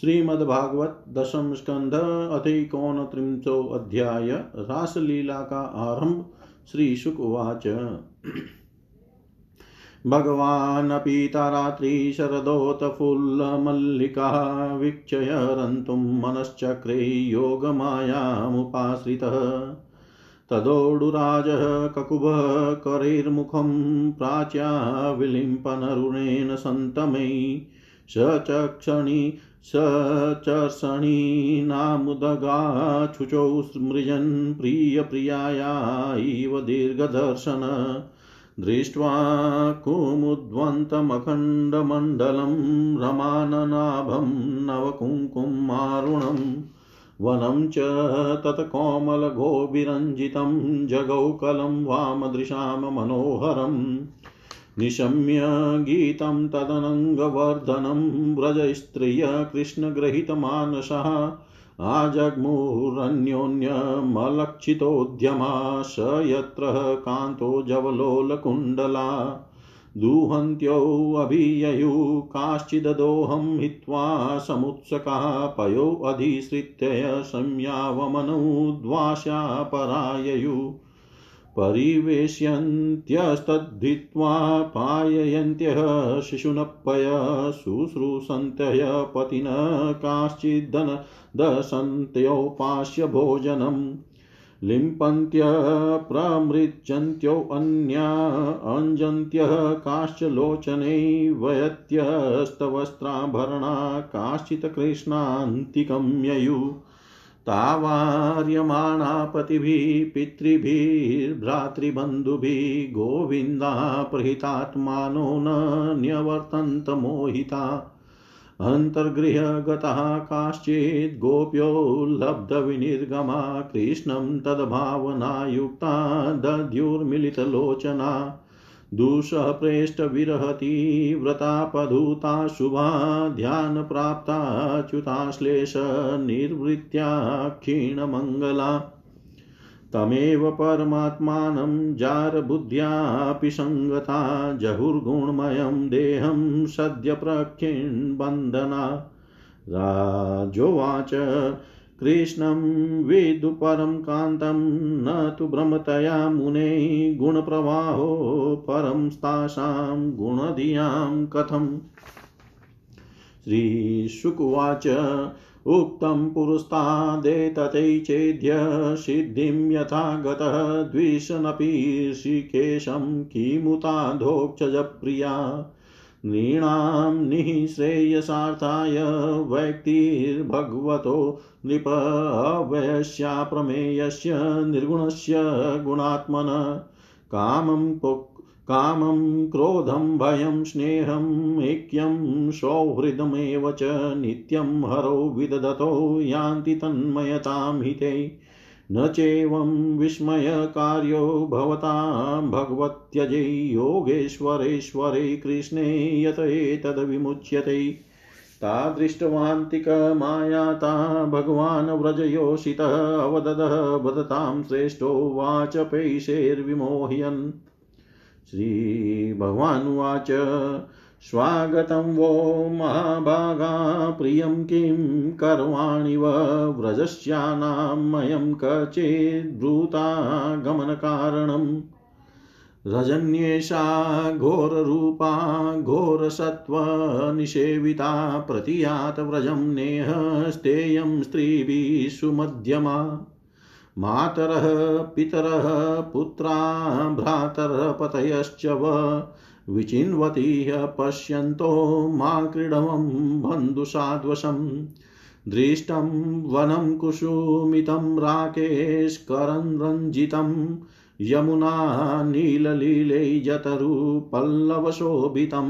श्रीमद्भागवत दशम स्कंध अथैकोनत्रिंशो अध्याय रासलीला का आरंभ। श्री शुक उवाच भगवानपि तारात्रि शरदोत फुल्ल मल्लिका वीक्षय रन्तुं मनश्चक्रे योगमायामुपाश्रितः तदोडुराजः ककुभः करैर्मुखं प्राच्या विलिम्पनरुणेन सन्तमै सचर्षणी नामुदगाछुचौ स्मृजन् प्रिय प्रियाया इव दीर्घदर्शन दृष्ट्वा कुमुद्वन्तमखण्डमण्डलं रमाननाभं नवकुङ्कुमारुणं वनं च तत्कोमलगोभिरञ्जितं जगौकलं वामदृशां मनोहरम् निशम्य गीतं तदनङ्गवर्धनं व्रजस्त्रिय कृष्णग्रहितमानसः आजग्मुरन्योन्यमलक्षितोद्यमा स यत्र कान्तो जवलोलकुण्डला दुहन्त्यौऽभिययौ काश्चिददोहं हित्वा समुत्सकः पयोऽधिश्रित्य संयावमनौ द्वाशा पराययौ परिवेशयन्त्यस्तद्धित्वा पाययन्त्यः शिशुनप्पय शुश्रूषन्त्यः पतिनः काश्चिदन दशन्त्योपास्य भोजनं लिम्पन्त्यः प्रमृच्छन्त्यौ अन्या अञ्जन्त्यः काश्च लोचने वयत्यस्तवस्त्राभरणा काश्चित् कृष्णान्तिकं ययुः तावार्यमाणा पतिभिः पितृभिर्भ्रातृबन्धुभिः गोविन्दा प्रहितात्मानो न न्यवर्तन्त मोहिता अन्तर्गृहगतः काश्चित् गोप्यो लब्धविनिर्गमा कृष्णं तद्भावनायुक्ता दद्युर्मिलितलोचना दूषः प्रेष्ट विरहति व्रतापधूता शुभा ध्यानप्राप्ता च्युताश्लेष निर्वृत्या क्षीणमङ्गला तमेव परमात्मानं जारबुद्ध्यापि संगता जहुर्गुणमयं देहं सद्य प्रक्षिण्बन्धना राजोवाच कृष्णं वेदुपरं कान्तं न तु भ्रमतया मुने गुणप्रवाहो परं तासां गुणधियां कथं। श्रीशुकुवाच उक्तं पुरस्तादेतते चेद्य सिद्धिं यथा गतः द्विषनपि ऋषिकेशं किमुताधोक्षजप्रिया नृणां निःश्रेयसार्थाय व्यक्तिर्भगवतो नृपवयस्या प्रमेयस्य निर्गुणस्य गुणात्मन कामं क्रोधं भयं स्नेहं ऐक्यं सौहृदमेव च नित्यं हरौ विदधतो यान्ति तन्मयतां हिते न चैवं विस्मयकार्यो भवतां भगवत्यजै योगेश्वरेश्वरे कृष्णे यत एतद् विमुच्यते तादृष्टवान्तिक मायाता भगवान् व्रजयोषितः अवददः वदतां श्रेष्ठो वाच पैशैर्विमोहयन्। श्रीभगवानुवाच स्वागतं वो महाभागा प्रियं किं करवाणि व व्रजस्यानां मयं कचिद्ब्रूता गमनकारणं रजन्येषा घोररूपा घोरसत्त्वनिसेविता प्रतियात व्रजं नेह स्तेयं स्त्रीभिः सुमध्यमा मातरः पितरः पुत्रा भ्रातरः पतयश्च व विचिन्वती पश्यन्तो मा क्रीडमं बन्धुसाद्वशं दृष्टं वनं कुसुमितं राकेशकरं रञ्जितं यमुना नीललीलै जतरुपल्लवशोभितं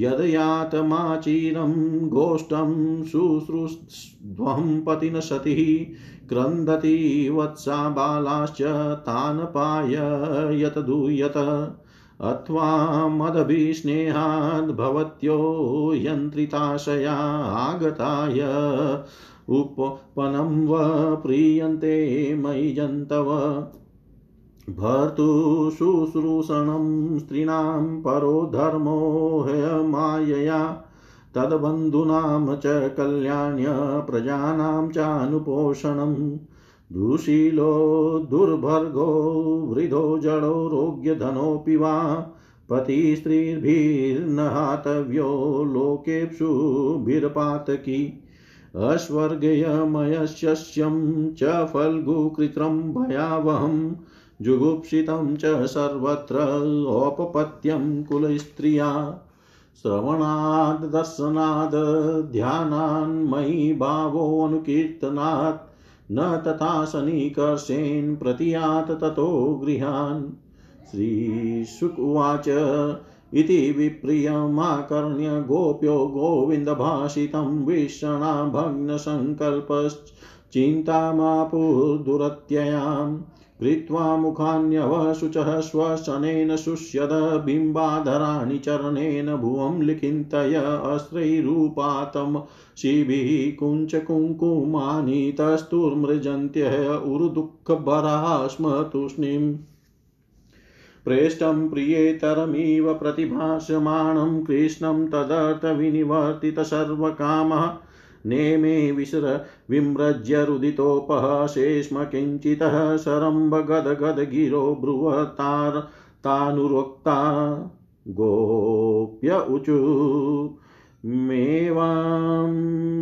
यदयातमाचीरं गोष्ठं शुश्रूषध्वं पतिन सतिः क्रन्दति वत्सा बालाश्च तान् पाययत दूयत अथवा मदभिस्नेहाद्भवत्यो यन्त्रिताशया आगताय उपपनं वा प्रीयन्ते मयि जन्तव भर्तु शुश्रूषणं स्त्रीणां परो धर्मो ह्यमायया तद्बन्धूनां च कल्याण्य प्रजानां च अनुपोषणम् दुशीलो दुर्भर्गो वृद्धो जडो रोग्यधनोऽपि वा पतिस्त्रीभिर्नहातव्यो लोकेषु भीरपातकी अस्वर्गयमयस्यस्यं च फल्गुकृत्रं भयावहं जुगुप्सितं च सर्वत्र औपपत्यं कुलस्त्रिया श्रवणाद् दर्शनाद् ध्यानान्मयि भावोऽनुकीर्तनात् न तथा सनीकर्षेन् प्रतियात ततो गृहान्। श्रीशुक उवाच इति विप्रियमाकर्ण्य गोप्यो गोविन्दभाषितं वीक्षणा भग्नसङ्कल्पश्चिन्तामापुर्दुरत्ययां कृत्वा मुखान्यवशुचः श्वसनेन शुष्यद बिम्बाधराणि चरणेन भुवं लिखिन्तय अस्त्रैरूपातम् शिभिः कुञ्चकुङ्कुमानि तस्तुर्मृजन्त्य उरुदुःखभराः स्म तूष्णीम् प्रेष्टं प्रियेतरमिव प्रतिभाषमाणं कृष्णं तदर्थविनिवर्तित सर्वकामः नेमे विसर विम्रज्य रुदितोपहसेष्म किञ्चितः सरम्ब गदगद गिरो ब्रुवतार तानुरोक्ता गोप्य उचु मेवां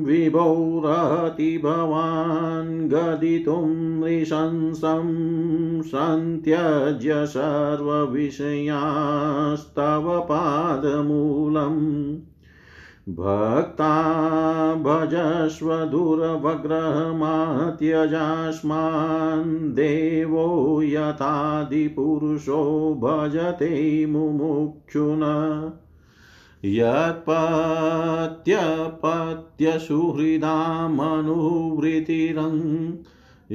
विभौरति भवान् गदितुं नृशंसं सन्त्यज्य सर्वविषयास्तव पादमूलम् भक्ता भजस्व दुर्वग्रहमात्यजास्मान् देवो यतादिपुरुषो भजते मुमुक्षुना यत्पत्यपत्यसुहृदामनुवृत्तिरं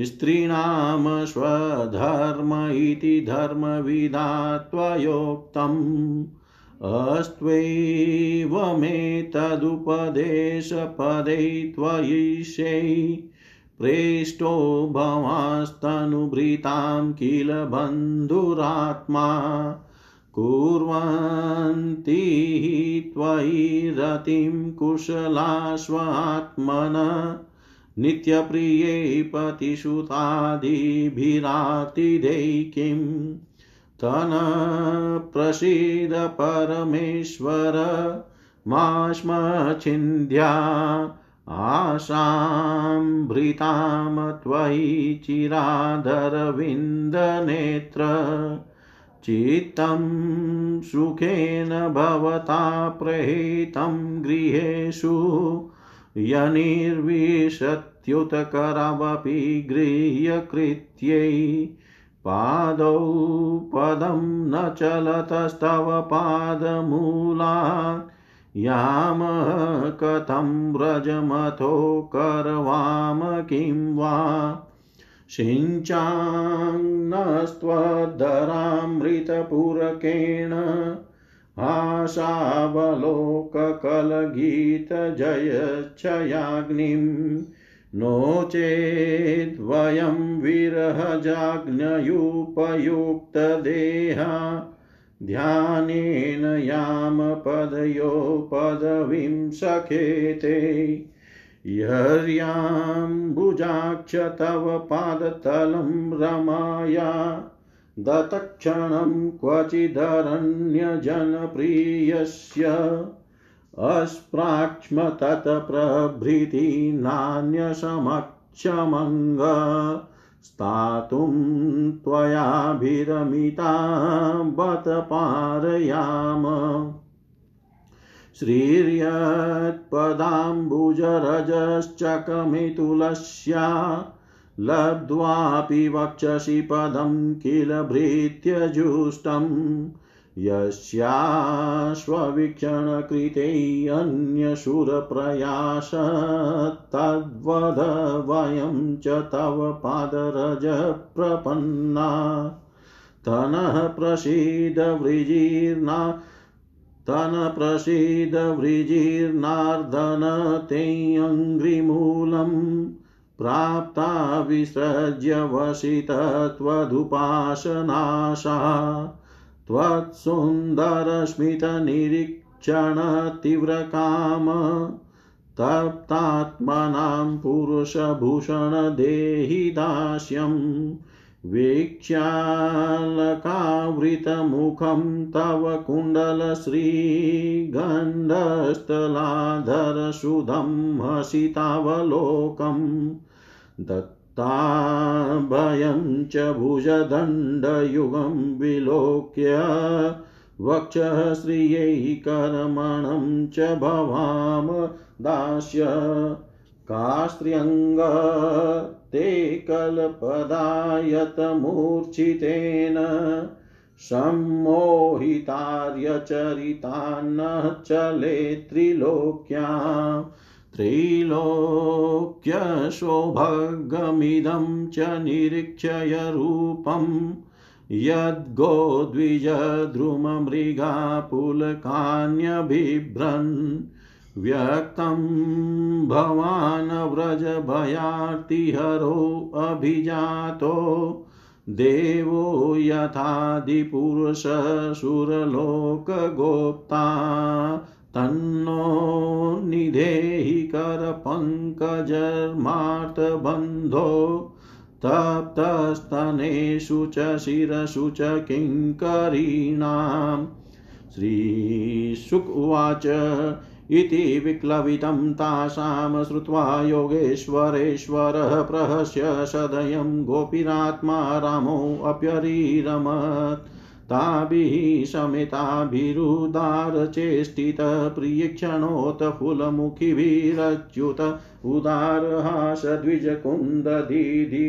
स्त्रीणाम स्वधर्म इति धर्मविदा त्वयोक्तम् अस्त्वैवमेतदुपदेशपदे त्वयिषे प्रेष्टो भवास्तनुभृतां किल बन्धुरात्मा कुर्वन्ति त्वयि रतिं कुशलाश्वात्मना नित्यप्रिये पतिसुतादिभिरातिदे किम् तन्न प्रसीद परमेश्वर माश्मच्छिन्द्या आशां भृतां त्वयि चिरादरविन्दनेत्र चित्तं सुखेन भवता प्रहितं गृहेषु यनिर्विशत्युतकरमपि गृह्यकृत्यै पादौ पदं न चलतस्तव पादमूलात् याम कथं व्रजमथो करवाम किं वा सिञ्चान्नस्त्वदरामृतपूरकेण आशावलोककलगीतजयच्छयाग्निम् नो चेद् वयं विरहजाग्न्युपयुक्तदेहा ध्यानेन याम पदयो पदवीं सखेते हर्याम्बुजाक्ष तव पादतलं रमाया दत्तक्षणं क्वचिदरण्यजनप्रियस्य अस्प्राक्ष्म तत प्रभृति नान्यसमक्षमङ्ग स्थातुं त्वयाभिरमिता बत पारयाम श्रीर्यत्पदाम्बुजरजश्चकमितुलस्या लब्ध्वापि वक्षसि पदं किल भृत्यजुष्टम् यस्याश्ववीक्षणकृते अन्यशूरप्रयास तद्वद वयं च तव पादरज प्रपन्ना तनः प्रसीद वृजीर्ना तनः प्रसीद वृजीर्नार्दन तेऽङ्घ्रिमूलम् प्राप्ता विसृज्य वसितत्वदुपासनाशा त्वत्सुन्दरस्मितनिरीक्ष क्षण तीव्रकाम तप्तात्मनां पुरुषभूषण देहि दास्यं वीक्षालकावृतमुखं तव कुण्डलश्रीगन्धस्थलाधरसुधं हसितावलोकं दत्ताभयं च भुजदण्डयुगं विलोक्य वक्षश्रियै कर्मणं च भवाम दास्य कास्त्र्यंग ते कल्पदायतमूर्छितेन सम्मोहितार्यचरितान्न चले त्रिलोक्या त्रिलोक्यशोभगमिदं च निरीक्षय रूपम् यद्गोद्विजद्रुममृगा पुलकान्यबिभ्रन् व्यक्तं भवान् व्रजभयार्तिहरो अभिजातो देवो यथादिपुरुषः सुरलोकगोप्ता तन्नो निधेहि करपङ्कजर्मार्तबन्धो तप्तस्तनेषु च शिरसु च किङ्करीणां श्रीशुक उवाच इति विक्लवितं तासां श्रुत्वा योगेश्वरेश्वरः प्रहस्य सदयं गोपीरात्मा रामो अप्यरीरमत् ताभिः समेताभिरुदारचेष्टित प्रियक्षणोत फुलमुखिभिरच्युत उदारहासद्विजकुन्दधीधि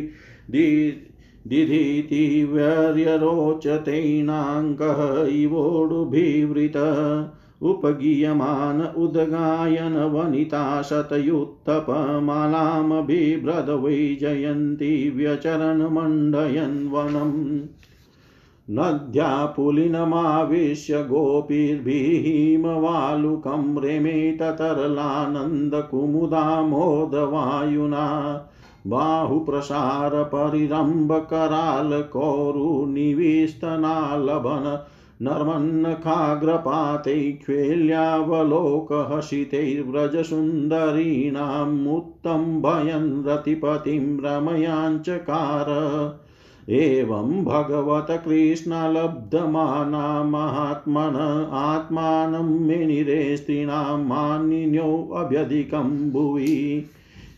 दिधीति व्यर्यरोचतैनाङ्कः इवोडुभिवृत उपगीयमान उद्गायन वनिता शतयुत्तपमालां बिभ्रद वैजयन्ती व्यचरन् मण्डयन् वनम् नद्या पुलिनमाविश्य गोपीर्भिः हिमवालुकं रेमे तरलानन्दकुमुदामोदवायुना बाहुप्रसारपरिरम्बकरालकौरुनिविस्तनालभन नर्मन्नखाग्रपातैर्ख्वेल्यावलोकहसितैर्व्रजसुन्दरीणां मुत्तं भयन् रतिपतिं रमयाञ्चकार एवं भगवत कृष्णलब्धमाना महात्मन आत्मानं मेनिरे स्त्रीणां मानिन्यो अभ्यधिकं भुवि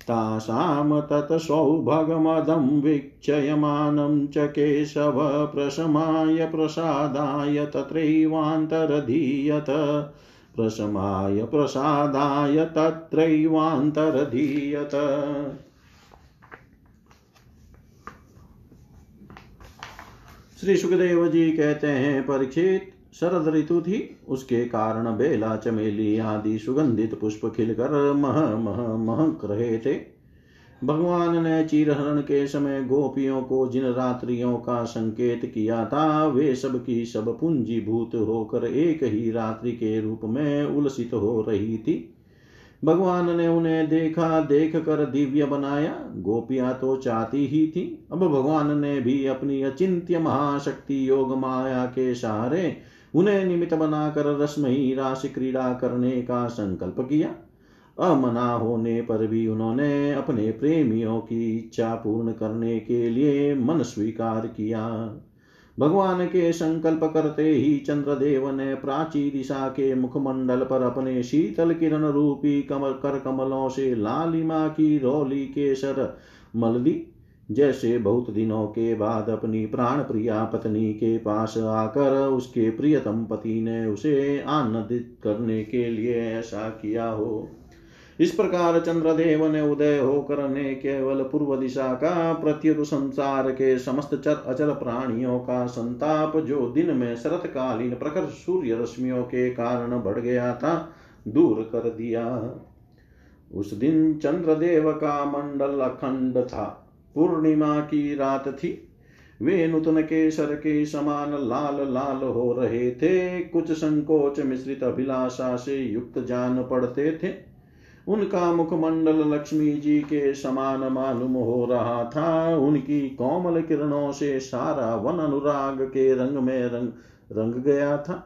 तासां तत् सौभगमदं वीक्षयमानं च केशव प्रशमाय प्रसादाय तत्रैवान्तरधीयत प्रशमाय प्रसादाय तत्रैवान्तरधीयत श्री सुखदेव जी कहते हैं परीक्षित शरद ऋतु थी, उसके कारण बेला चमेली आदि सुगंधित पुष्प खिलकर मह मह महक रहे थे। भगवान ने चीरहरण के समय गोपियों को जिन रात्रियों का संकेत किया था वे सब की सब पूंजीभूत होकर एक ही रात्रि के रूप में उल्लसित हो रही थी। भगवान ने उन्हें देख कर दिव्य बनाया। गोपियां तो चाहती ही थी। अब भगवान ने भी अपनी अचिंत्य महाशक्ति योग माया के सहारे उन्हें निमित्त बनाकर रसमयी राशि क्रीड़ा करने का संकल्प किया। अमना होने पर भी उन्होंने अपने प्रेमियों की इच्छा पूर्ण करने के लिए मन स्वीकार किया। भगवान के संकल्प करते ही चंद्रदेव ने प्राची दिशा के मुखमंडल पर अपने शीतल किरण रूपी कर कमलों से लालिमा की रोली केसर मल दी। जैसे बहुत दिनों के बाद अपनी प्राण प्रिया पत्नी के पास आकर उसके प्रियतम पति ने उसे आनंदित करने के लिए ऐसा किया हो। इस प्रकार चंद्रदेव ने उदय होकर ने केवल पूर्व दिशा का प्रत्युत संसार के समस्त चर अचर प्राणियों का संताप जो दिन में शरतकालीन प्रखर सूर्य रश्मियों के कारण बढ़ गया था दूर कर दिया। उस दिन चंद्रदेव का मंडल अखंड था। पूर्णिमा की रात थी। वे नूतन केसर के समान लाल लाल हो रहे थे। कुछ संकोच मिश्रित अभिलाषा से युक्त जान पड़ते थे। उनका मुखमंडल लक्ष्मी जी के समान मालूम हो रहा था। उनकी कोमल किरणों से सारा वन अनुराग के रंग में रंग गया था।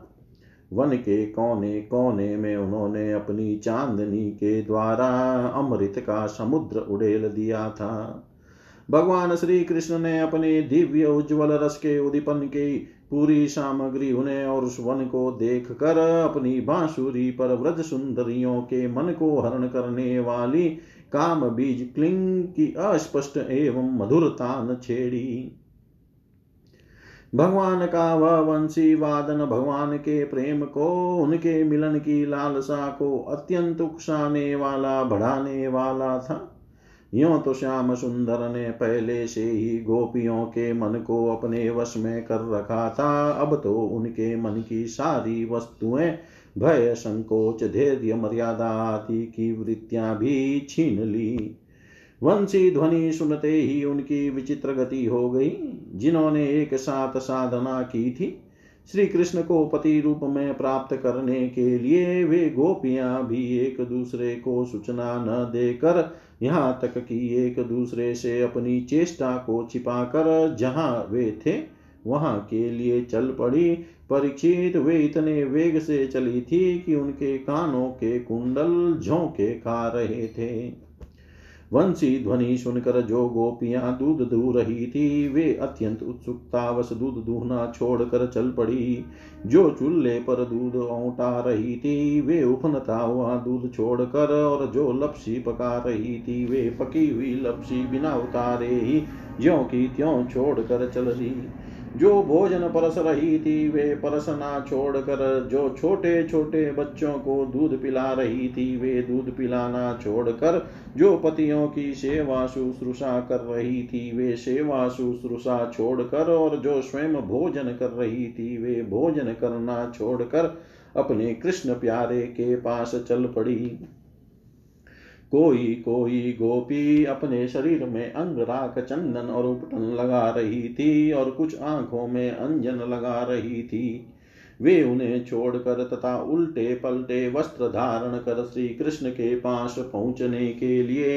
वन के कोने कोने में उन्होंने अपनी चांदनी के द्वारा अमृत का समुद्र उड़ेल दिया था। भगवान श्री कृष्ण ने अपने दिव्य उज्ज्वल रस के उद्दीपन की पूरी सामग्री उन्हें और उस वन को देखकर अपनी बांसुरी पर व्रज सुंदरियों के मन को हरण करने वाली काम बीज क्लिंग की अस्पष्ट एवं मधुर तान छेड़ी। भगवान का वह वंशी वादन भगवान के प्रेम को, उनके मिलन की लालसा को अत्यंत उकसाने वाला, बढ़ाने वाला था। यों तो श्याम सुंदर ने पहले से ही गोपियों के मन को अपने वश में कर रखा था। अब तो उनके मन की सारी वस्तुएं भय, संकोच, धैर्य, मर्यादा आदि की वृत्तियां भी छीन ली। वंशी ध्वनि सुनते ही उनकी विचित्र गति हो गई। जिन्होंने एक साथ साधना की थी श्री कृष्ण को पति रूप में प्राप्त करने के लिए, वे गोपियां भी एक दूसरे को सूचना न देकर, यहाँ तक कि एक दूसरे से अपनी चेष्टा को छिपाकर जहाँ वे थे वहाँ के लिए चल पड़ी। परीक्षित, वे इतने वेग से चली थी कि उनके कानों के कुंडल झोंके खा रहे थे। वंशी ध्वनि सुनकर जो गोपियां दूध दूह रही थी वे अत्यंत उत्सुकतावश दूध दूहना छोड़कर चल पड़ी। जो चूल्हे पर दूध औंटा रही थी वे उफनता हुआ दूध छोड़कर, और जो लपसी पका रही थी वे पकी हुई लपसी बिना उतारे ही ज्यों की त्यों छोड़कर चल रही। जो भोजन परस रही थी वे परसना छोड़कर, जो छोटे छोटे बच्चों को दूध पिला रही थी वे दूध पिलाना छोड़कर, जो पतियों की सेवा शुश्रूषा कर रही थी वे सेवा शुश्रूषा छोड़कर, और जो स्वयं भोजन कर रही थी वे भोजन करना छोड़कर अपने कृष्ण प्यारे के पास चल पड़ी। कोई कोई गोपी अपने शरीर में अंगराग, चंदन और उपटन लगा रही थी, और कुछ आंखों में अंजन लगा रही थी। वे उन्हें छोड़कर तथा उल्टे पलटे वस्त्र धारण कर श्री कृष्ण के पास पहुंचने के लिए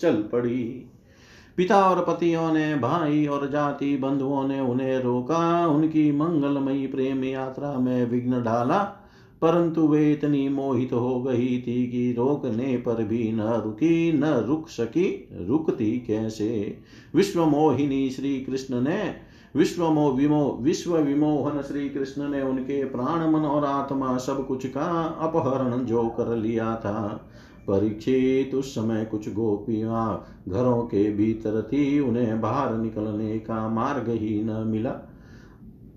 चल पड़ी। पिता और पतियों ने, भाई और जाति बंधुओं ने उन्हें रोका, उनकी मंगलमयी प्रेम यात्रा में विघ्न डाला, परंतु वे इतनी मोहित हो गई थी कि रोकने पर भी न रुकी, न रुक सकी। रुकती कैसे? विश्वमोहिनी श्री कृष्ण ने, विश्व विमोहन श्री कृष्ण ने उनके प्राण, मन और आत्मा सब कुछ का अपहरण जो कर लिया था। परीक्षित, उस समय कुछ गोपियां घरों के भीतर थी, उन्हें बाहर निकलने का मार्ग ही न मिला।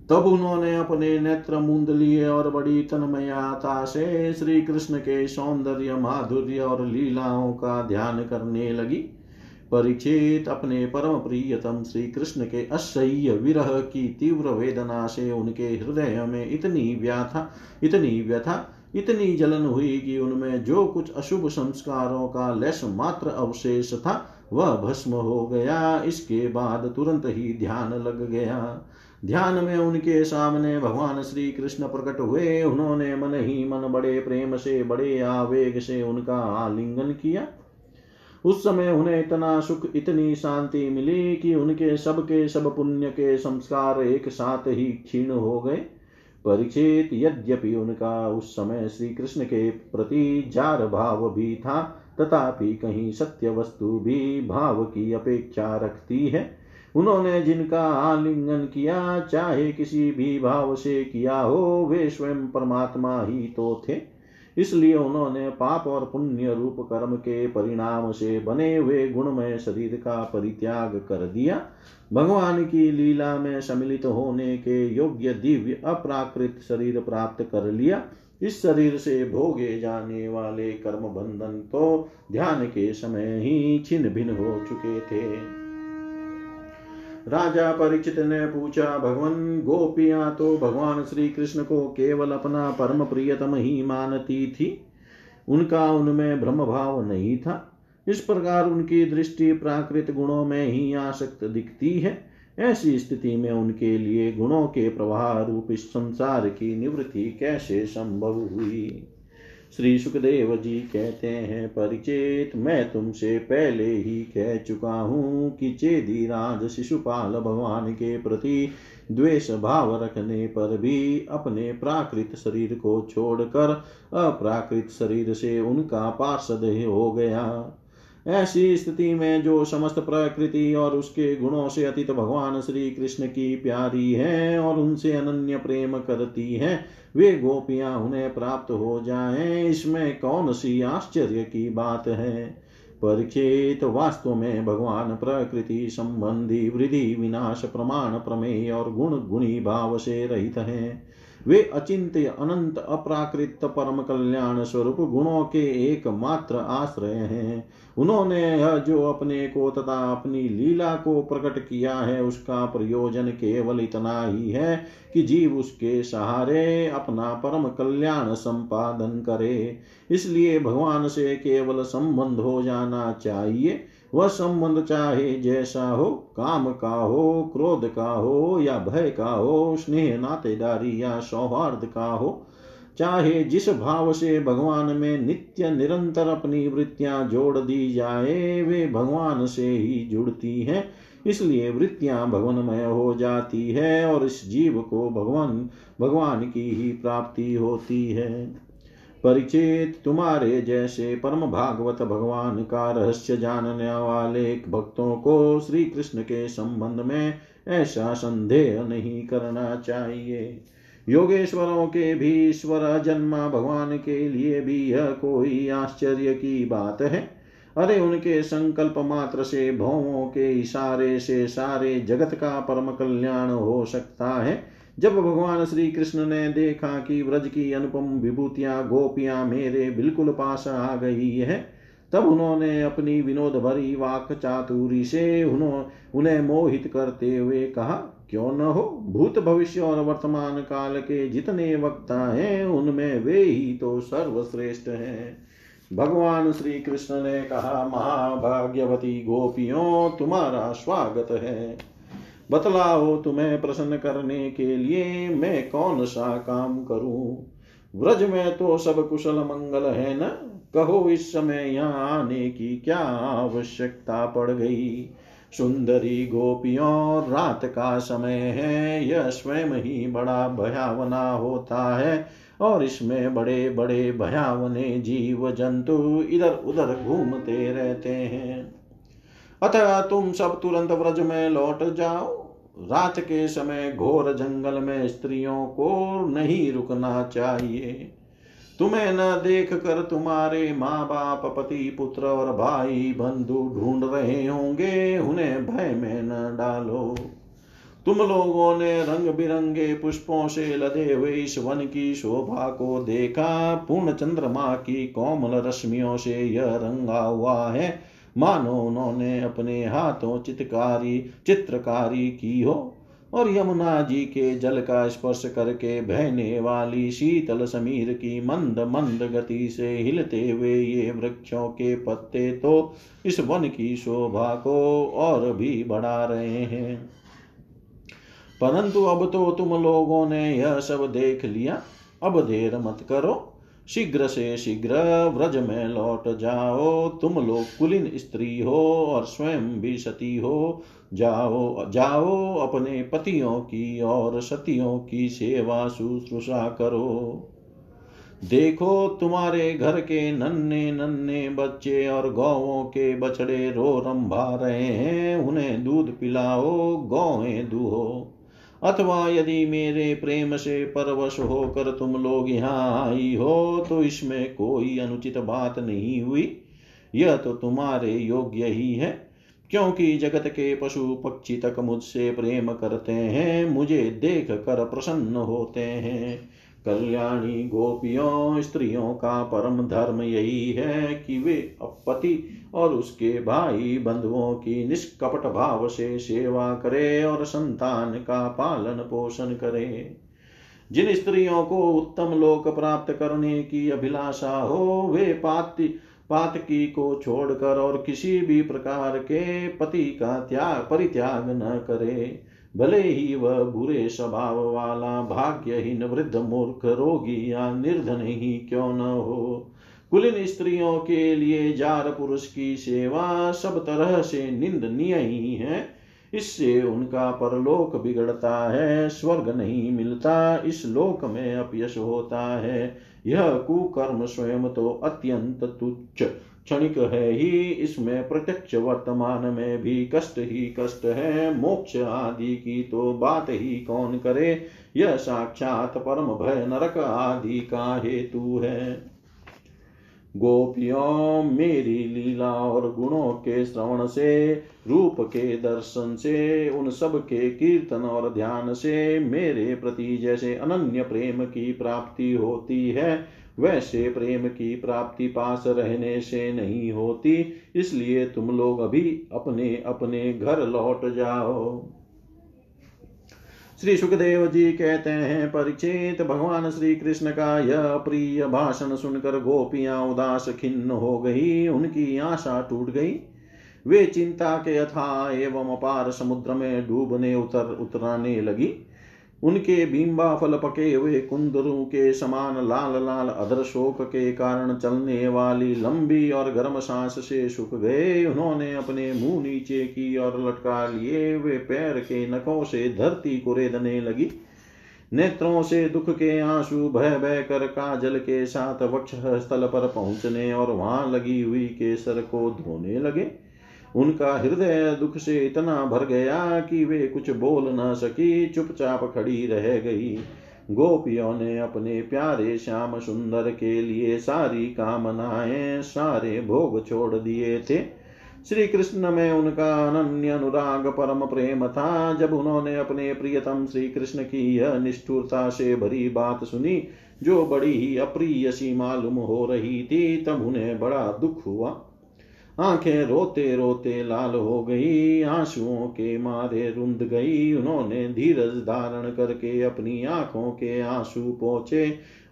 तब उन्होंने अपने नेत्र मूंद लिए और बड़ी तन्मयता से श्री कृष्ण के सौंदर्य, माधुर्य और लीलाओं का ध्यान करने लगी। परीक्षित, अपने परम प्रियतम श्री कृष्ण के असह्य विरह की तीव्र वेदना से उनके हृदय में इतनी व्यथा, इतनी जलन हुई कि उनमें जो कुछ अशुभ संस्कारों का लेश मात्र अवशेष था वह भस्म हो गया। इसके बाद तुरंत ही ध्यान लग गया। ध्यान में उनके सामने भगवान श्री कृष्ण प्रकट हुए। उन्होंने मन ही मन बड़े प्रेम से, बड़े आवेग से उनका आलिंगन किया। उस समय उन्हें इतना सुख, इतनी शांति मिली कि उनके सब पुण्य के संस्कार एक साथ ही क्षीण हो गए। परीक्षित, यद्यपि उनका उस समय श्री कृष्ण के प्रति जार भाव भी था, तथापि कहीं सत्य वस्तु भी भाव की अपेक्षा रखती है। उन्होंने जिनका आलिंगन किया, चाहे किसी भी भाव से किया हो, वे स्वयं परमात्मा ही तो थे। इसलिए उन्होंने पाप और पुण्य रूप कर्म के परिणाम से बने हुए गुणमय शरीर का परित्याग कर दिया। भगवान की लीला में सम्मिलित होने के योग्य दिव्य अप्राकृत शरीर प्राप्त कर लिया। इस शरीर से भोगे जाने वाले कर्म बंधन तो ध्यान के समय ही छिन्न भिन्न हो चुके थे। राजा परीक्षित ने पूछा, भगवन, गोपियां तो भगवान श्री कृष्ण को केवल अपना परम प्रियतम ही मानती थी, उनका उनमें भ्रम भाव नहीं था। इस प्रकार उनकी दृष्टि प्राकृत गुणों में ही आसक्त दिखती है। ऐसी स्थिति में उनके लिए गुणों के प्रवाह रूप इस संसार की निवृत्ति कैसे संभव हुई? श्री सुखदेव जी कहते हैं, परिचेत मैं तुमसे पहले ही कह चुका हूँ कि चेदीराज शिशुपाल भगवान के प्रति द्वेष भाव रखने पर भी अपने प्राकृत शरीर को छोड़कर अप्राकृत शरीर से उनका पार्षद हो गया। ऐसी स्थिति में जो समस्त प्रकृति और उसके गुणों से अतीत भगवान श्री कृष्ण की प्यारी हैं और उनसे अनन्य प्रेम करती हैं, वे गोपियां उन्हें प्राप्त हो जाएं, इसमें कौन सी आश्चर्य की बात है। परिचेत, वास्तव में भगवान प्रकृति संबंधी वृद्धि विनाश प्रमाण प्रमेय और गुण गुणी भाव से रहित हैं। वे अचिंत्य अनंत अपराकृत परम कल्याण स्वरूप गुणों के एकमात्र आश्रय हैं। उन्होंने यह जो अपने को तथा अपनी लीला को प्रकट किया है, उसका प्रयोजन केवल इतना ही है कि जीव उसके सहारे अपना परम कल्याण संपादन करे। इसलिए भगवान से केवल संबंध हो जाना चाहिए। वह संबंध चाहे जैसा हो, काम का हो, क्रोध का हो या भय का हो, स्नेह नातेदारी या सौहार्द का हो, चाहे जिस भाव से भगवान में नित्य निरंतर अपनी वृत्तियां जोड़ दी जाए, वे भगवान से ही जुड़ती हैं। इसलिए वृत्तियां भगवनमय हो जाती है और इस जीव को भगवान की ही प्राप्ति होती है। परिचेत, तुम्हारे जैसे परम भागवत भगवान का रहस्य जानने वाले भक्तों को श्री कृष्ण के संबंध में ऐसा संदेह नहीं करना चाहिए। योगेश्वरों के भी ईश्वर जन्मा भगवान के लिए भी यह कोई आश्चर्य की बात है। अरे, उनके संकल्प मात्र से, भौमों के इशारे से सारे जगत का परम कल्याण हो सकता है। जब भगवान श्री कृष्ण ने देखा कि व्रज की अनुपम विभूतियां गोपियां मेरे बिल्कुल पास आ गई है, तब उन्होंने अपनी विनोद भरी वाक चातुरी से उन्हें मोहित करते हुए कहा, क्यों न हो, भूत भविष्य और वर्तमान काल के जितने वक्ता हैं उनमें वे ही तो सर्वश्रेष्ठ हैं। भगवान श्री कृष्ण ने कहा, महाभाग्यवती गोपियों, तुम्हारा स्वागत है। बतलाओ, तुम्हें प्रसन्न करने के लिए मैं कौन सा काम करूं? व्रज में तो सब कुशल मंगल है न, कहो इस समय यहाँ आने की क्या आवश्यकता पड़ गई। सुंदरी गोपियों, रात का समय है, यह स्वयं ही बड़ा भयावना होता है और इसमें बड़े बड़े भयावने जीव जंतु इधर उधर घूमते रहते हैं। अतः तुम सब तुरंत व्रज में लौट जाओ। रात के समय घोर जंगल में स्त्रियों को नहीं रुकना चाहिए। तुम्हें न देख कर तुम्हारे माँ बाप, पति, पुत्र और भाई बंधु ढूंढ रहे होंगे, उन्हें भय में न डालो। तुम लोगों ने रंग बिरंगे पुष्पों से लदे हुए इस वन की शोभा को देखा। पूर्ण चंद्रमा की कोमल रश्मियों से यह रंगा हुआ है, मानो उन्होंने अपने हाथों चित्रकारी की हो। और यमुना जी के जल का स्पर्श करके बहने वाली शीतल समीर की मंद मंद गति से हिलते हुए ये वृक्षों के पत्ते तो इस वन की शोभा को और भी बढ़ा रहे हैं। परंतु अब तो तुम लोगों ने यह सब देख लिया, अब देर मत करो, शीघ्र से शीघ्र व्रज में लौट जाओ। तुम लोग कुलीन स्त्री हो और स्वयं भी सती हो। जाओ जाओ, अपने पतियों की और सतियों की सेवा शुश्रूषा करो। देखो, तुम्हारे घर के नन्हे नन्हे बच्चे और गौओं के बछड़े रो रंभा रहे हैं, उन्हें दूध पिलाओ, गौएं दुहो। अथवा यदि मेरे प्रेम से परवश होकर तुम लोग यहाँ आई हो तो इसमें कोई अनुचित बात नहीं हुई, यह तो तुम्हारे योग्य ही है। क्योंकि जगत के पशु पक्षी तक मुझसे प्रेम करते हैं, मुझे देख कर प्रसन्न होते हैं। कल्याणी गोपियों, स्त्रियों का परम धर्म यही है कि वे पति और उसके भाई बंधुओं की निष्कपट भाव से सेवा करें और संतान का पालन पोषण करें। जिन स्त्रियों को उत्तम लोक प्राप्त करने की अभिलाषा हो, वे पातकी को छोड़कर और किसी भी प्रकार के पति का परित्याग न करें। भले ही वह बुरे स्वभाव वाला भाग्यहीन वृद्ध मूर्ख रोगी या निर्धन ही क्यों न हो। कुलीन स्त्रियों के लिए जार पुरुष की सेवा सब तरह से निंदनीय ही है। इससे उनका परलोक बिगड़ता है, स्वर्ग नहीं मिलता, इस लोक में अपयश होता है। यह कुकर्म स्वयं तो अत्यंत तुच्छ क्षणिक है ही, इसमें प्रत्यक्ष वर्तमान में भी कष्ट ही कष्ट है। मोक्ष आदि की तो बात ही कौन करे, यह साक्षात परम भय नरक आदि का हेतु है। गोपियों, मेरी लीला और गुणों के श्रवण से, रूप के दर्शन से, उन सब के कीर्तन और ध्यान से मेरे प्रति जैसे अनन्य प्रेम की प्राप्ति होती है, वैसे प्रेम की प्राप्ति पास रहने से नहीं होती। इसलिए तुम लोग अभी अपने अपने घर लौट जाओ। श्री सुखदेव जी कहते हैं, परीक्षित, भगवान श्री कृष्ण का यह प्रिय भाषण सुनकर गोपियां उदास खिन्न हो गई, उनकी आशा टूट गई। वे चिंता के अथाह एवं अपार समुद्र में डूबने उतराने लगी। उनके बीम्बा फल पके हुए कुंदरू के समान लाल लाल अधर शोक के कारण चलने वाली लंबी और गर्म सांस से सूख गए। उन्होंने अपने मुंह नीचे की और लटका लिए। वे पैर के नखों से धरती को रेदने लगी। नेत्रों से दुख के आंसू बह बह कर काजल के साथ वक्ष स्थल पर पहुंचने और वहां लगी हुई केसर को धोने लगे। उनका हृदय दुख से इतना भर गया कि वे कुछ बोल न सकी, चुपचाप खड़ी रह गई। गोपियों ने अपने प्यारे श्याम सुंदर के लिए सारी कामनाएं, सारे भोग छोड़ दिए थे। श्री कृष्ण में उनका अनन्य अनुराग परम प्रेम था। जब उन्होंने अपने प्रियतम श्री कृष्ण की यह निष्ठुरता से भरी बात सुनी, जो बड़ी ही अप्रिय सी मालूम हो रही थी, तब उन्हें बड़ा दुख हुआ। आंखें रोते रोते लाल हो गई, आंसुओं के मारे रुंध गई। उन्होंने धीरज धारण करके अपनी आंखों के आंसू पोंछे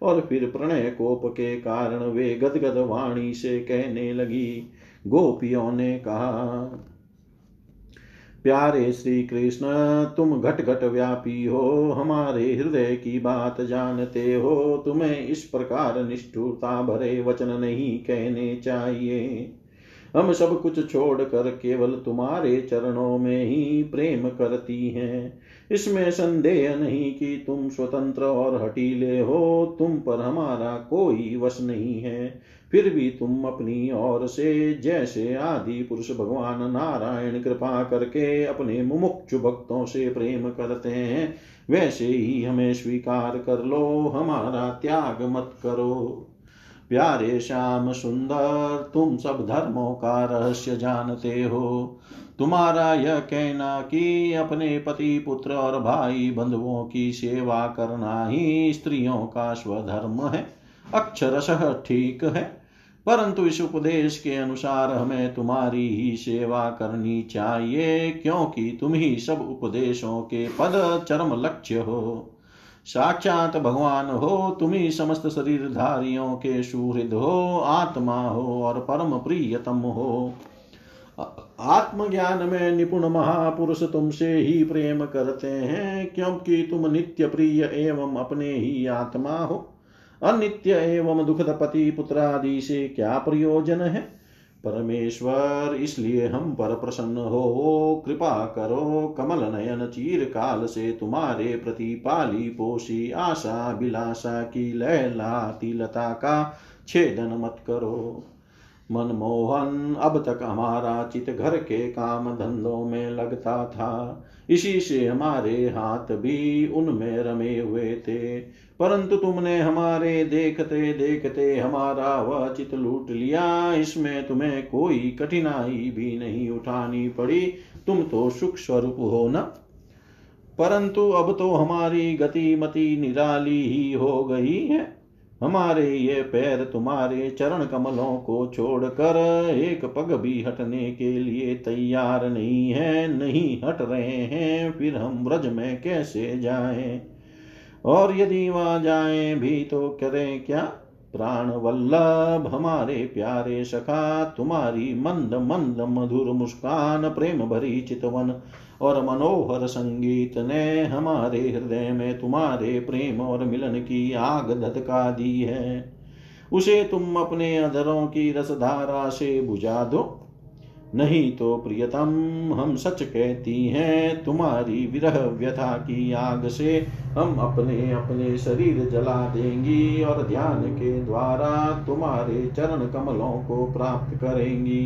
और फिर प्रणय कोप के कारण वे गदगद वाणी से कहने लगी। गोपियों ने कहा, प्यारे श्री कृष्ण, तुम घट घट व्यापी हो, हमारे हृदय की बात जानते हो। तुम्हें इस प्रकार निष्ठुरता भरे वचन नहीं कहने चाहिए। हम सब कुछ छोड़ कर केवल तुम्हारे चरणों में ही प्रेम करती हैं। इसमें संदेह नहीं कि तुम स्वतंत्र और हठीले हो, तुम पर हमारा कोई वश नहीं है। फिर भी तुम अपनी ओर से जैसे आदि पुरुष भगवान नारायण कृपा करके अपने मुमुक्षु भक्तों से प्रेम करते हैं, वैसे ही हमें स्वीकार कर लो, हमारा त्याग मत करो। प्यारे श्याम सुंदर, तुम सब धर्मों का रहस्य जानते हो। तुम्हारा यह कहना कि अपने पति, पुत्र और भाई बंधुओं की सेवा करना ही स्त्रियों का स्वधर्म है, अक्षरशः ठीक है। परंतु इस उपदेश के अनुसार हमें तुम्हारी ही सेवा करनी चाहिए, क्योंकि तुम ही सब उपदेशों के पद चरम लक्ष्य हो। साक्षात भगवान हो, तुम ही समस्त शरीरधारियों के सुहृद हो, आत्मा हो और परम प्रियतम हो। आत्मज्ञान में निपुण महापुरुष तुमसे ही प्रेम करते हैं, क्योंकि तुम नित्य प्रिय एवं अपने ही आत्मा हो। अनित्य एवं दुखद पति, पुत्र आदि से क्या प्रयोजन है परमेश्वर। इसलिए हम पर प्रसन्न हो, कृपा करो। कमल नयन, चीर काल से तुम्हारे प्रति पाली पोषी आशा बिलासा की लहलाती लता का छेदन मत करो। मनमोहन, अब तक हमारा चित घर के काम धंधों में लगता था, इसी से हमारे हाथ भी उनमें रमे हुए थे। परंतु तुमने हमारे देखते देखते हमारा वह चित लूट लिया। इसमें तुम्हें कोई कठिनाई भी नहीं उठानी पड़ी, तुम तो सुख स्वरूप हो न। परंतु अब तो हमारी गति मति निराली ही हो गई है। हमारे ये पैर तुम्हारे चरण कमलों को छोड़कर एक पग भी हटने के लिए तैयार नहीं है, नहीं हट रहे हैं। फिर हम ब्रज में कैसे जाएं? और यदि वहां जाएं भी तो करें क्या? प्राण वल्लभ हमारे प्यारे सखा, तुम्हारी मंद मंद मधुर मुस्कान, प्रेम भरी चितवन और मनोहर संगीत ने हमारे हृदय में तुम्हारे प्रेम और मिलन की आग धधका दी है। उसे तुम अपने अधरों की रसधारा से बुझा दो, नहीं तो प्रियतम हम सच कहती हैं, तुम्हारी विरह व्यथा की आग से हम अपने अपने शरीर जला देंगी और ध्यान के द्वारा तुम्हारे चरण कमलों को प्राप्त करेंगी।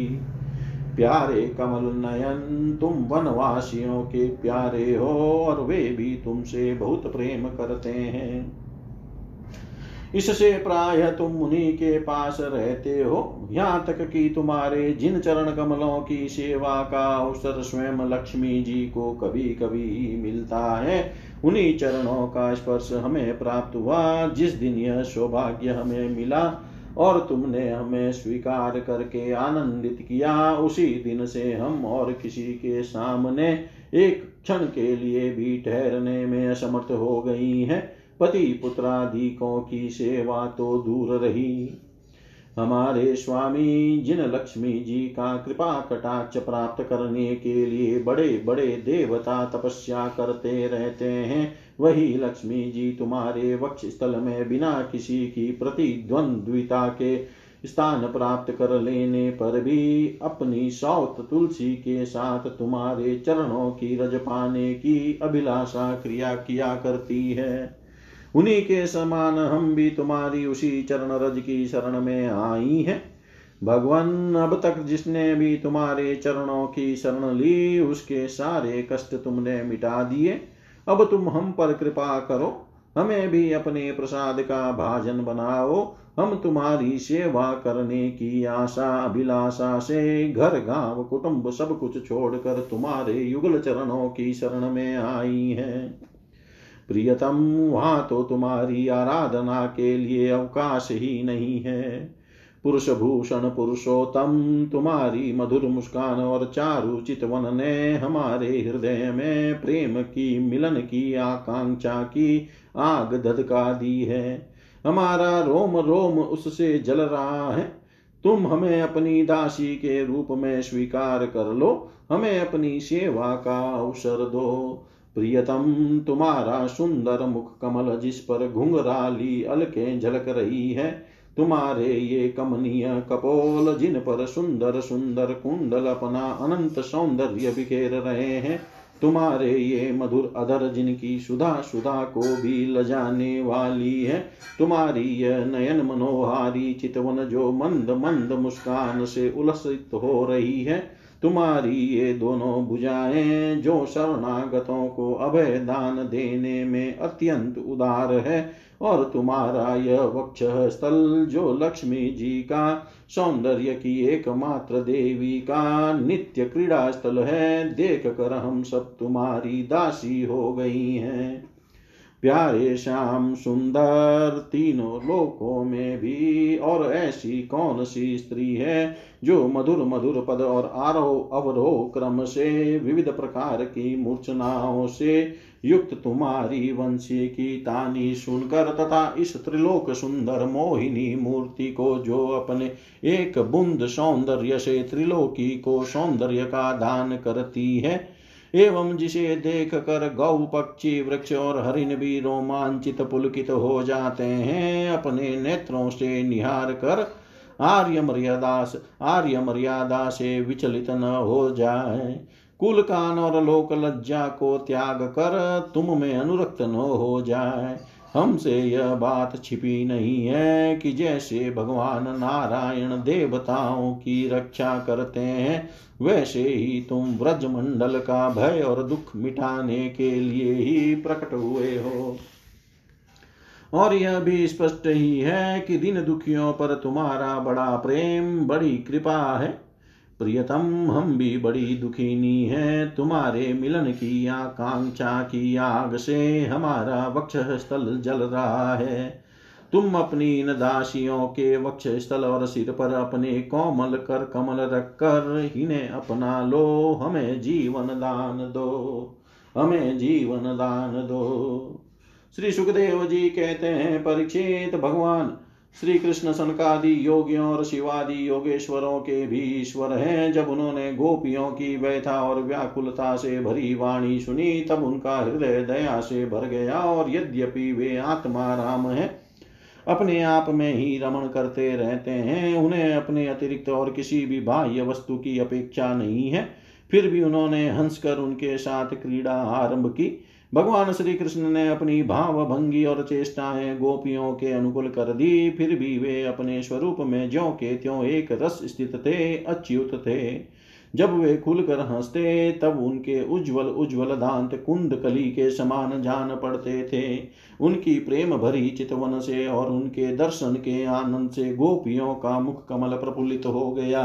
प्यारे कमल नयन, तुम वनवासियों के प्यारे हो और वे भी तुमसे बहुत प्रेम करते हैं, इससे प्रायः तुम उन्हीं के पास रहते हो। यहाँ तक कि तुम्हारे जिन चरण कमलों की सेवा का अवसर स्वयं लक्ष्मी जी को कभी कभी मिलता है, उन्हीं चरणों का स्पर्श हमें प्राप्त हुआ जिस दिन यह सौभाग्य हमें मिला और तुमने हमें स्वीकार करके आनंदित किया। उसी दिन से हम और किसी के सामने एक क्षण के लिए भी ठहरने में असमर्थ हो गई हैं। पति पुत्राधिकों की सेवा तो दूर रही, हमारे स्वामी जिन लक्ष्मी जी का कृपा कटाक्ष प्राप्त करने के लिए बड़े बड़े देवता तपस्या करते रहते हैं, वही लक्ष्मी जी तुम्हारे वक्ष स्थल में बिना किसी की प्रतिद्वंद्विता के स्थान प्राप्त कर लेने पर भी अपनी सौत तुलसी के साथ तुम्हारे चरणों की रज पाने की अभिलाषा क्रिया किया करती है। उन्हीं के समान हम भी तुम्हारी उसी चरण रज की शरण में आई हैं। भगवान, अब तक जिसने भी तुम्हारे चरणों की शरण ली उसके सारे कष्ट तुमने मिटा दिए, अब तुम हम पर कृपा करो, हमें भी अपने प्रसाद का भाजन बनाओ। हम तुम्हारी सेवा करने की आशा अभिलाषा से घर गांव कुटुंब सब कुछ छोड़कर तुम्हारे युगल चरणों की शरण में आई हैं। प्रियतम, वहां तो तुम्हारी आराधना के लिए अवकाश ही नहीं है। पुरुष भूषण पुरुषोत्तम, तुम्हारी मधुर मुस्कान और चारु चितवन ने हमारे हृदय में प्रेम की मिलन की आकांक्षा की आग धधका दी है। हमारा रोम रोम उससे जल रहा है। तुम हमें अपनी दासी के रूप में स्वीकार कर लो, हमें अपनी सेवा का अवसर दो। प्रियतम, तुम्हारा सुंदर मुख कमल जिस पर घुंघराली अलकें झलक रही है, तुम्हारे ये कमनीय कपोल जिन पर सुंदर सुंदर कुंडल अपना अनंत सौंदर्य बिखेर रहे हैं, तुम्हारे ये मधुर अधर जिनकी सुधा सुधा को भी लजाने वाली है, तुम्हारी यह नयन मनोहारी चितवन जो मंद मंद मुस्कान से उल्लसित हो रही है, तुम्हारी ये दोनों भुजाएं जो शरणागतों को अभय दान देने में अत्यंत उदार है, और तुम्हारा यह वक्ष स्थल जो लक्ष्मी जी का सौंदर्य की एकमात्र देवी का नित्य क्रीड़ा स्थल है, देख कर हम सब तुम्हारी दासी हो गई हैं। प्यारे श्याम सुंदर, तीनों लोकों में भी और ऐसी कौन सी स्त्री है जो मधुर मधुर पद और आरोह अवरोह क्रम से विविध प्रकार की मूर्छनाओं से युक्त तुम्हारी वंशी की तानी सुनकर तथा इस त्रिलोक सुंदर मोहिनी मूर्ति को जो अपने एक बुंद सौंदर्य से त्रिलोकी को सौंदर्य का दान करती है, एवं जिसे देख कर गौ पक्षी वृक्ष और हरिण भी रोमांचित पुलकित हो जाते हैं, अपने नेत्रों से निहार कर आर्य मर्यादा से विचलित न हो जाए, कुल कान और लोक लज्जा को त्याग कर तुम में अनुरक्त न हो जाए। हमसे यह बात छिपी नहीं है कि जैसे भगवान नारायण देवताओं की रक्षा करते हैं, वैसे ही तुम व्रजमंडल का भय और दुख मिटाने के लिए ही प्रकट हुए हो, और यह भी स्पष्ट ही है कि दीन दुखियों पर तुम्हारा बड़ा प्रेम, बड़ी कृपा है। प्रियतम, हम भी बड़ी दुखीनी हैं। तुम्हारे मिलन की आकांक्षा की आग से हमारा वक्ष स्थल जल रहा है। तुम अपनी इन दासियों के वक्ष स्थल और सिर पर अपने कोमल कर कमल रख कर इन्हें अपना लो, हमें जीवन दान दो। श्री सुखदेव जी कहते हैं, परीक्षित, भगवान श्री कृष्ण सनकादि योगियों और शिवादि योगेश्वरों के भी ईश्वर हैं। जब उन्होंने गोपियों की व्यथा और व्याकुलता से भरी वाणी सुनी तब उनका हृदय दया से भर गया और यद्यपि वे आत्मा राम हैं, अपने आप में ही रमण करते रहते हैं, उन्हें अपने अतिरिक्त और किसी भी बाह्य वस्तु की अपेक्षा नहीं है, फिर भी उन्होंने हंसकर उनके साथ क्रीड़ा आरंभ की। भगवान श्री कृष्ण ने अपनी भावभंगी और चेष्टाएं गोपियों के अनुकूल कर दी, फिर भी वे अपने स्वरूप में ज्यों के त्यों एक रस स्थित थे, अच्युत थे। जब वे खुलकर हंसते तब उनके उज्ज्वल उज्ज्वल दांत कुंडकली के समान जान पड़ते थे। उनकी प्रेम भरी चितवन से और उनके दर्शन के आनंद से गोपियों का मुख कमल प्रफुल्लित हो गया,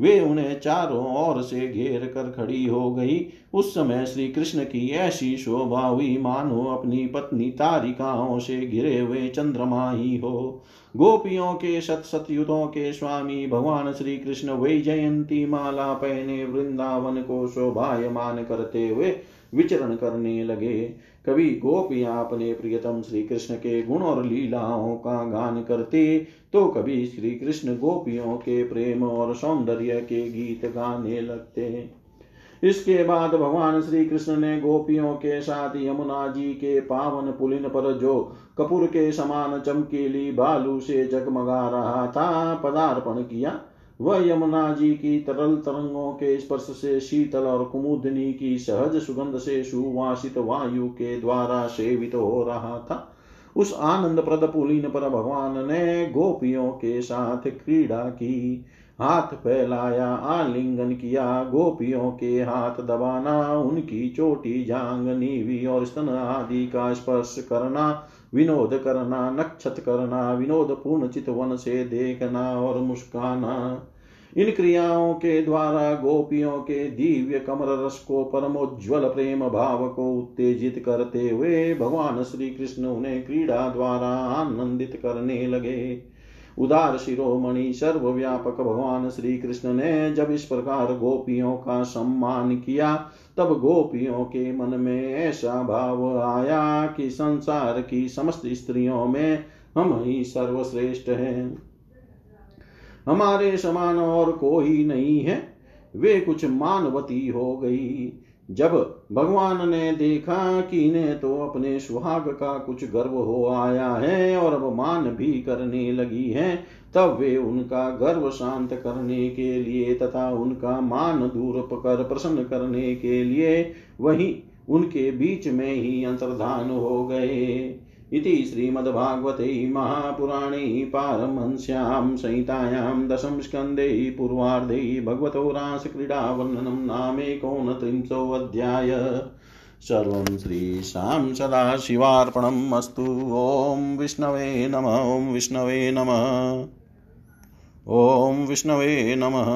वे उन्हें चारों ओर से घेर कर खड़ी हो गई। उस समय श्री कृष्ण की ऐसी शोभा हुई मानो अपनी पत्नी तारिकाओं से घिरे हुए चंद्रमा ही हो। गोपियों के सत सतयुतों के स्वामी भगवान श्री कृष्ण वैजयंती माला पहने वृंदावन को शोभायमान करते हुए विचरण करने लगे। कभी गोपियां अपने प्रियतम श्री कृष्ण के गुण और लीलाओं का गान करती तो कभी श्री कृष्ण गोपियों के प्रेम और सौंदर्य के गीत गाने लगते। इसके बाद भगवान श्री कृष्ण ने गोपियों के साथ यमुना जी के पावन पुलिन पर जो कपूर के समान चमकीली बालू से जगमगा रहा था पदार्पण किया। वह यमुना जी की तरल तरंगों के स्पर्श से शीतल और कुमुदिनी की सहज सुगंध से सुवासित वायु के द्वारा सेवित हो रहा था। उस आनंद प्रद पुलिन पर भगवान ने गोपियों के साथ क्रीड़ा की, हाथ फैलाया, आलिंगन किया, गोपियों के हाथ दबाना, उनकी चोटी, जांग, नीवी और स्तन आदि का स्पर्श करना, विनोद करना, नक्षत करना, विनोद पूर्ण चितवन से देखना और मुस्काना। इन क्रियाओं के द्वारा गोपियों के दिव्य कमल रस को परमोज्ज्वल प्रेम भाव को उत्तेजित करते हुए भगवान श्री कृष्ण उन्हें क्रीड़ा द्वारा आनंदित करने लगे। उदार शिरोमणि सर्वव्यापक भगवान श्री कृष्ण ने जब इस प्रकार गोपियों का सम्मान किया तब गोपियों के मन में ऐसा भाव आया कि संसार की समस्त स्त्रियों में हम ही सर्वश्रेष्ठ हैं, हमारे समान और कोई नहीं है। वे कुछ मानवती हो गई। जब भगवान ने देखा कि इन्हें तो अपने सुहाग का कुछ गर्व हो आया है और अब मान भी करने लगी है, तब वे उनका गर्व शांत करने के लिए तथा उनका मान दूर कर प्रसन्न करने के लिए वहीं उनके बीच में ही अंतर्धान हो गए। इति श्रीमद्भागवते महापुराणे पारमहंस्यां संहितायां दशम स्कन्धे पूर्वार्धे भगवतो रासक्रीडावर्णनं नामेकोनत्रिंशोऽध्याय। सर्वं श्रीशां सदाशिवार्पणम् अस्तु। ओं विष्णवे नमः। ओं विष्णवे नमः। ओं विष्णवे नमः।